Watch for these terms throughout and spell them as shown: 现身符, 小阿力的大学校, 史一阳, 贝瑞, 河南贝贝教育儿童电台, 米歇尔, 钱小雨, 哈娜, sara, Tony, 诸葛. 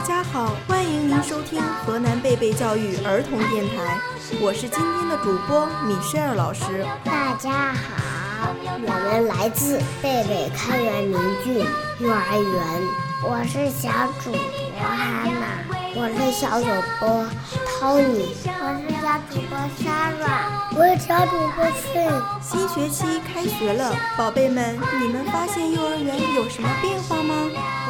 大家好，欢迎您收听河南贝贝教育儿童电台，我是今天的主播米歇尔老师。大家好，我们来自贝贝开元民俊幼儿园，我是小主播哈娜，我是小主播 Tony， 我是小主播 Sara， 我是小主播 Tony。新学期开学了，宝贝们，你们发现幼儿园有什么变化吗？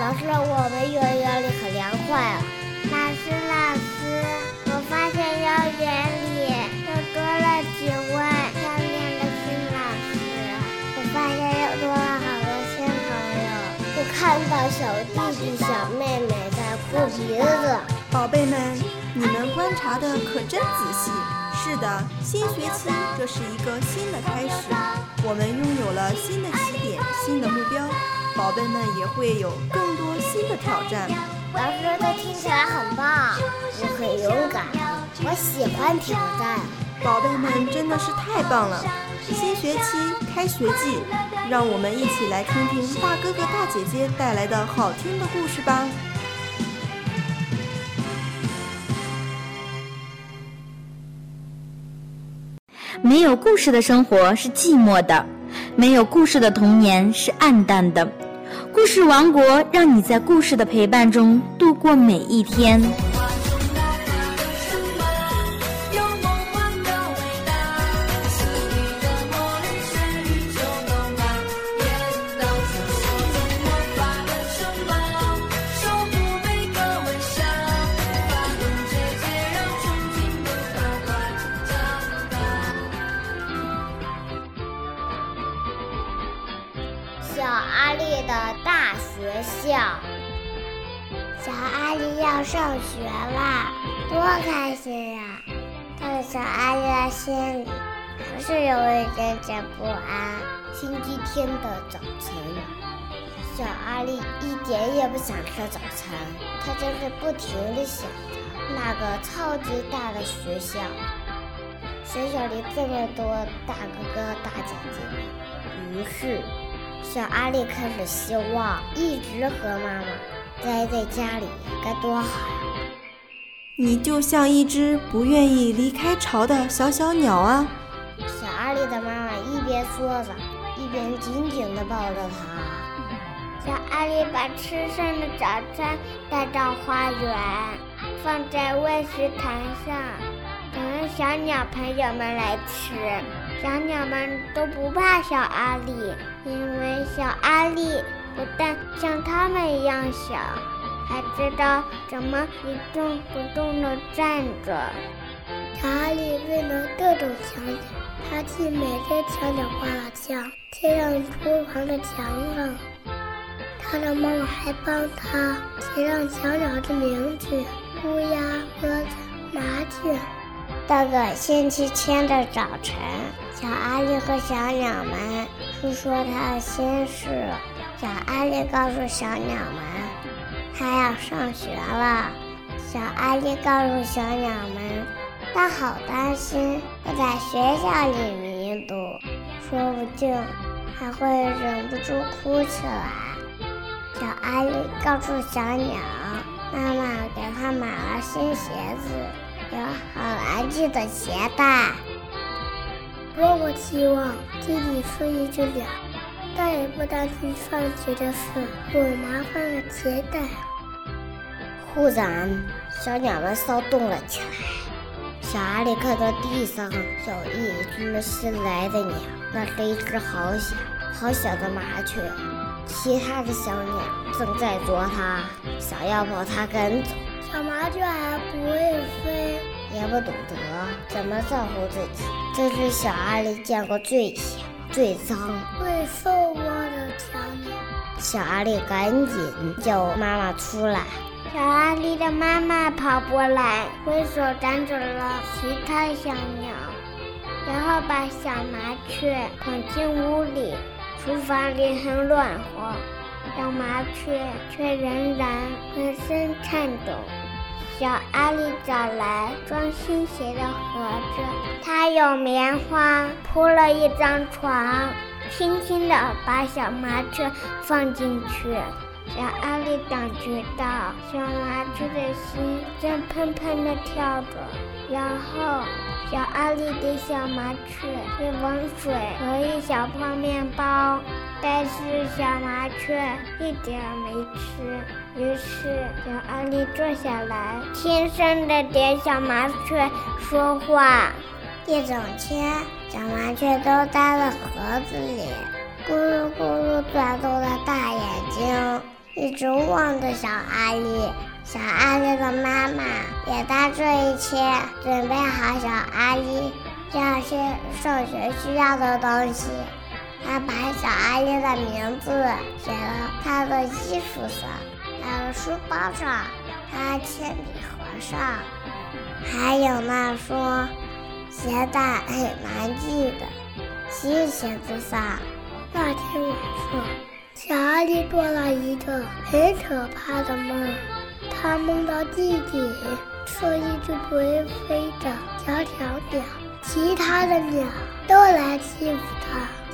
老师，我们幼儿园里很凉快啊。老师，我发现幼儿园里又多了几位漂亮的新老师，我发现又多了好多新朋友，我看到小弟弟小妹妹在哭鼻子。宝贝们，你们观察的可真仔细。是的，新学期这是一个新的开始，我们拥有了新的起点，新的目标，宝贝们也会有更多新的挑战。老师，这听起来很棒，我很勇敢，我喜欢挑战。宝贝们真的是太棒了！新学期开学季，让我们一起来听听大哥哥大姐姐带来的好听的故事吧。没有故事的生活是寂寞的，没有故事的童年是暗淡的。故事王国让你在故事的陪伴中度过每一天。小阿丽的大学校，小阿丽要上学啦，多开心啊！但小阿丽的心里还是有一点点不安。星期天的早晨，小阿丽一点也不想吃早餐，她就是不停地想着那个超级大的学校，学校里这么多大哥哥大姐姐。于是小阿丽开始希望一直和妈妈待在家里该多好。你就像一只不愿意离开巢的小小鸟啊。小阿丽的妈妈一边说着，一边紧紧地抱着她。小阿丽把吃剩的早餐带到花园，放在喂食台上，等小鸟朋友们来吃。小鸟们都不怕小阿丽，因为小阿丽不但像他们一样小，还知道怎么一动不动地站着。小阿丽为了各种小鸟，她替每只小鸟画了像，贴上厨房的墙上。她的妈妈还帮她贴上小鸟的名字：乌鸦、鸽子、麻雀。到了星期天的早晨，小阿丽和小鸟们诉说她的心事。小阿丽告诉小鸟们，她要上学了。小阿丽告诉小鸟们，她好担心她在学校里迷路，说不定还会忍不住哭起来。小阿丽告诉小鸟，妈妈给她买了新鞋子，有好玩具的鞋带。多么希望弟弟出一只鸟，再也不担心上学的事，有麻烦的鞋带。忽然，小鸟们骚动了起来。小阿丽看到地上有一只新来的鸟，那是一只好小好小的麻雀。其他的小鸟正在啄它，想要把它赶走。小麻雀还不会飞，也不懂得怎么照顾自己，这是小阿丽见过最小、最脏、最瘦弱的小鸟。小阿丽赶紧叫妈妈出来。小阿丽的妈妈跑过来，挥手赶走了其他小鸟，然后把小麻雀捧进屋里。厨房里很暖和，小麻雀却仍然浑身颤抖。小阿丽找来装新鞋的盒子，她用棉花铺了一张床，轻轻地把小麻雀放进去。让阿力感觉到小麻雀的心正砰砰地跳着，然后小阿力给小麻雀一碗水和一小泡面包，但是小麻雀一点没吃。于是小阿力坐下来，轻声地给小麻雀说话。一整天，小麻雀都待在盒子里，咕噜咕噜转动着大眼睛，一直望着小阿力。小阿力的妈妈也在这一天准备好小阿力这些上学需要的东西，她把小阿力的名字写到她的衣服上，她的书包上，她的铅笔盒上，还有那双鞋带很难系的新鞋子上。那天晚上，小阿力做了一个很可怕的梦，他梦到自己是一只不会飞的小小鸟，其他的鸟都来欺负他。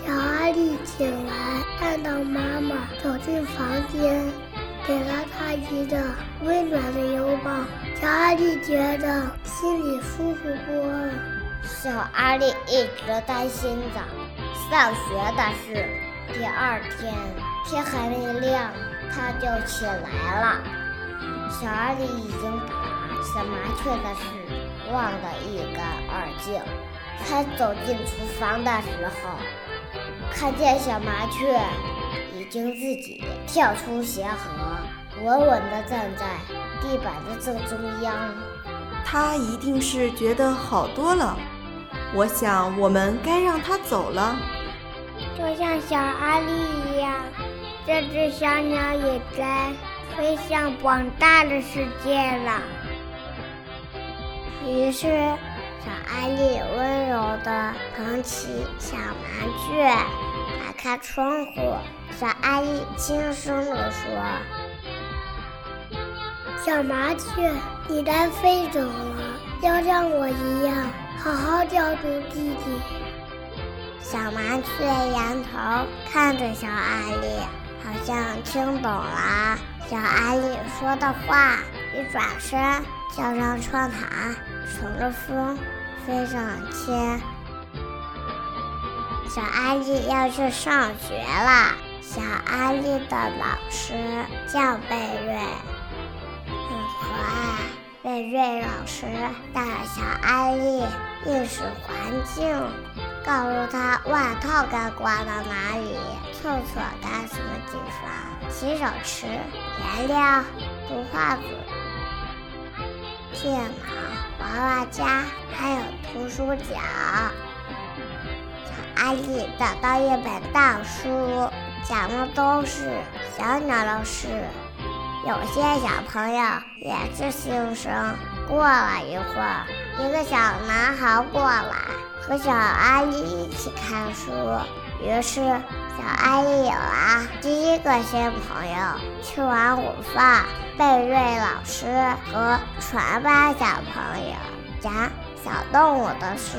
小阿力醒来，看到妈妈走进房间，给了他一个温暖的拥抱。小阿力觉得心里舒服多了。小阿力一直担心着上学的事。第二天天还没亮，他就起来了。小阿力已经把小麻雀的事忘得一干二净。他走进厨房的时候，看见小麻雀已经自己跳出鞋盒，稳稳地站在地板的正中央。他一定是觉得好多了，我想我们该让它走了。就像小阿力一样，这只小鸟也该飞向广大的世界了。于是小阿力温柔地捧起小麻雀，打开窗户。小阿力轻声地说，小麻雀，你该飞走了，要像我一样好好照顾自己。小麻雀仰头看着小阿力，好像听懂了小阿力说的话，一转身跳上窗台，乘着风飞上天。小阿力要去上学了。小阿力的老师叫贝瑞，很可爱。贝瑞老师带小阿力认识环境，告诉他外套该挂到哪里，厕所该什么地方，洗手池、颜料、图画纸、电脑、娃娃家，还有图书角。小阿力找到一本大书，讲的都是小鸟的事。有些小朋友也是新生。过了一会儿，一个小男孩过来，和小阿力一起看书。于是小阿力有了第一个新朋友。吃完午饭，贝瑞老师和全班小朋友讲小动物的事。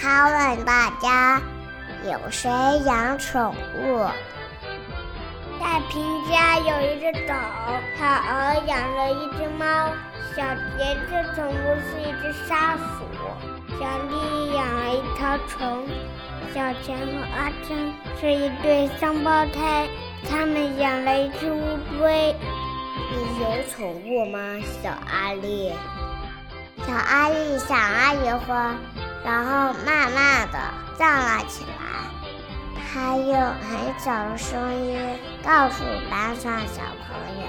他问大家，有谁养宠物？太平家有一只狗，小鹅养了一只猫，小杰这宠物是一只沙鼠，小丽养了一条虫，小强和阿珍是一对双胞胎，他们养了一只乌龟。你有宠物吗，小阿力？小阿力想了一会儿，然后慢慢地站了起来。他用很小的声音告诉班上小朋友，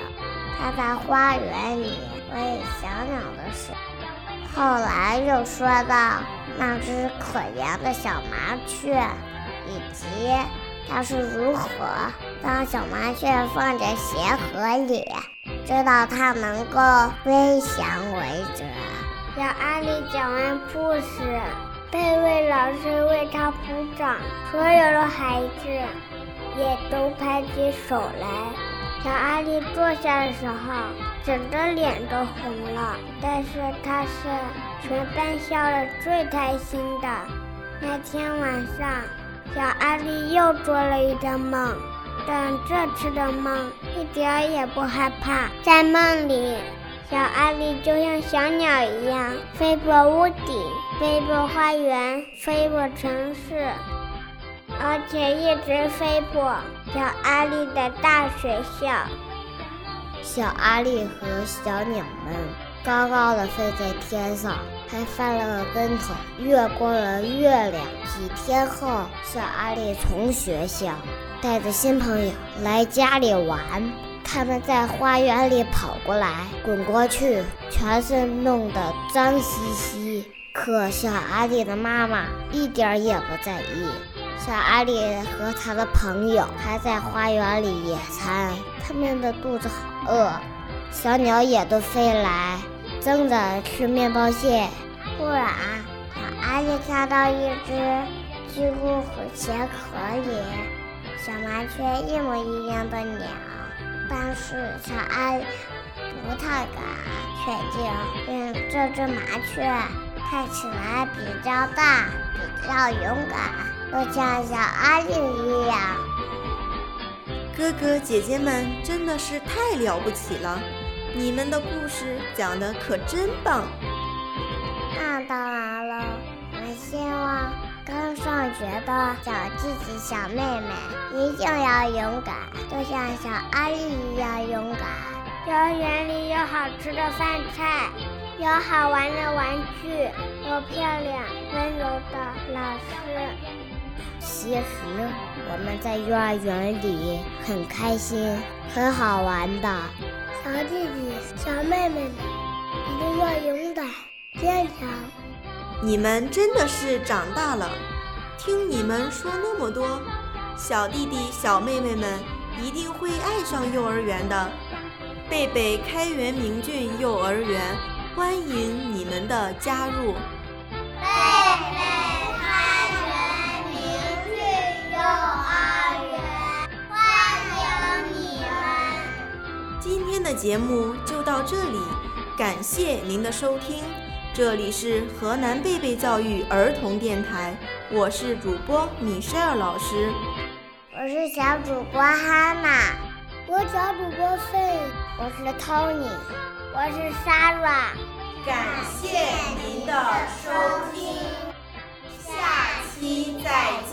他在花园里喂小鸟的事。后来又说到那只可怜的小麻雀，以及他是如何将小麻雀放在鞋盒里，直到它能够飞翔为止。小阿力讲完故事，贝瑞老师为他鼓掌，所有的孩子也都拍起手来。小阿力坐下的时候，整个脸都红了，但是他是全班笑得最开心的。那天晚上，小阿力又做了一个梦，但这次的梦一点儿也不害怕。在梦里，小阿力就像小鸟一样，飞过屋顶，飞过花园，飞过城市，而且一直飞过小阿力的大学校。小阿力和小鸟们高高的飞在天上，还翻了个跟头，越过了月亮。几天后，小阿力从学校带着新朋友来家里玩，他们在花园里跑过来滚过去，全身弄得脏兮兮，可小阿力的妈妈一点也不在意。小阿力和他的朋友还在花园里野餐，他们的肚子好饿，小鸟也都飞来争着吃面包屑。突然，小阿力看到一只几乎和鞋壳里小麻雀一模一样的鸟，但是小阿力不太敢确定，因为这只麻雀看起来比较大，比较勇敢，就像小阿力一样。哥哥姐姐们真的是太了不起了，你们的故事讲得可真棒。那当然了，我们希望刚上学的小弟弟小妹妹一定要勇敢，就像小阿力一样勇敢。幼儿园里有好吃的饭菜，有好玩的玩具，有漂亮温柔的老师。其实我们在幼儿园里很开心，很好玩的。小弟弟小妹妹们一定要勇敢坚强，你们真的是长大了。听你们说那么多，小弟弟小妹妹们一定会爱上幼儿园的。贝贝开元明郡幼儿园欢迎你们的加入。贝贝开元明郡幼儿园欢迎你们。今天的节目就到这里，感谢您的收听。这里是河南贝贝教育儿童电台，我是主播米歇尔老师，我是小主播哈娜，我是小主播费，我是 Tony， 我是 Sara， 感谢您的收听，下期再见。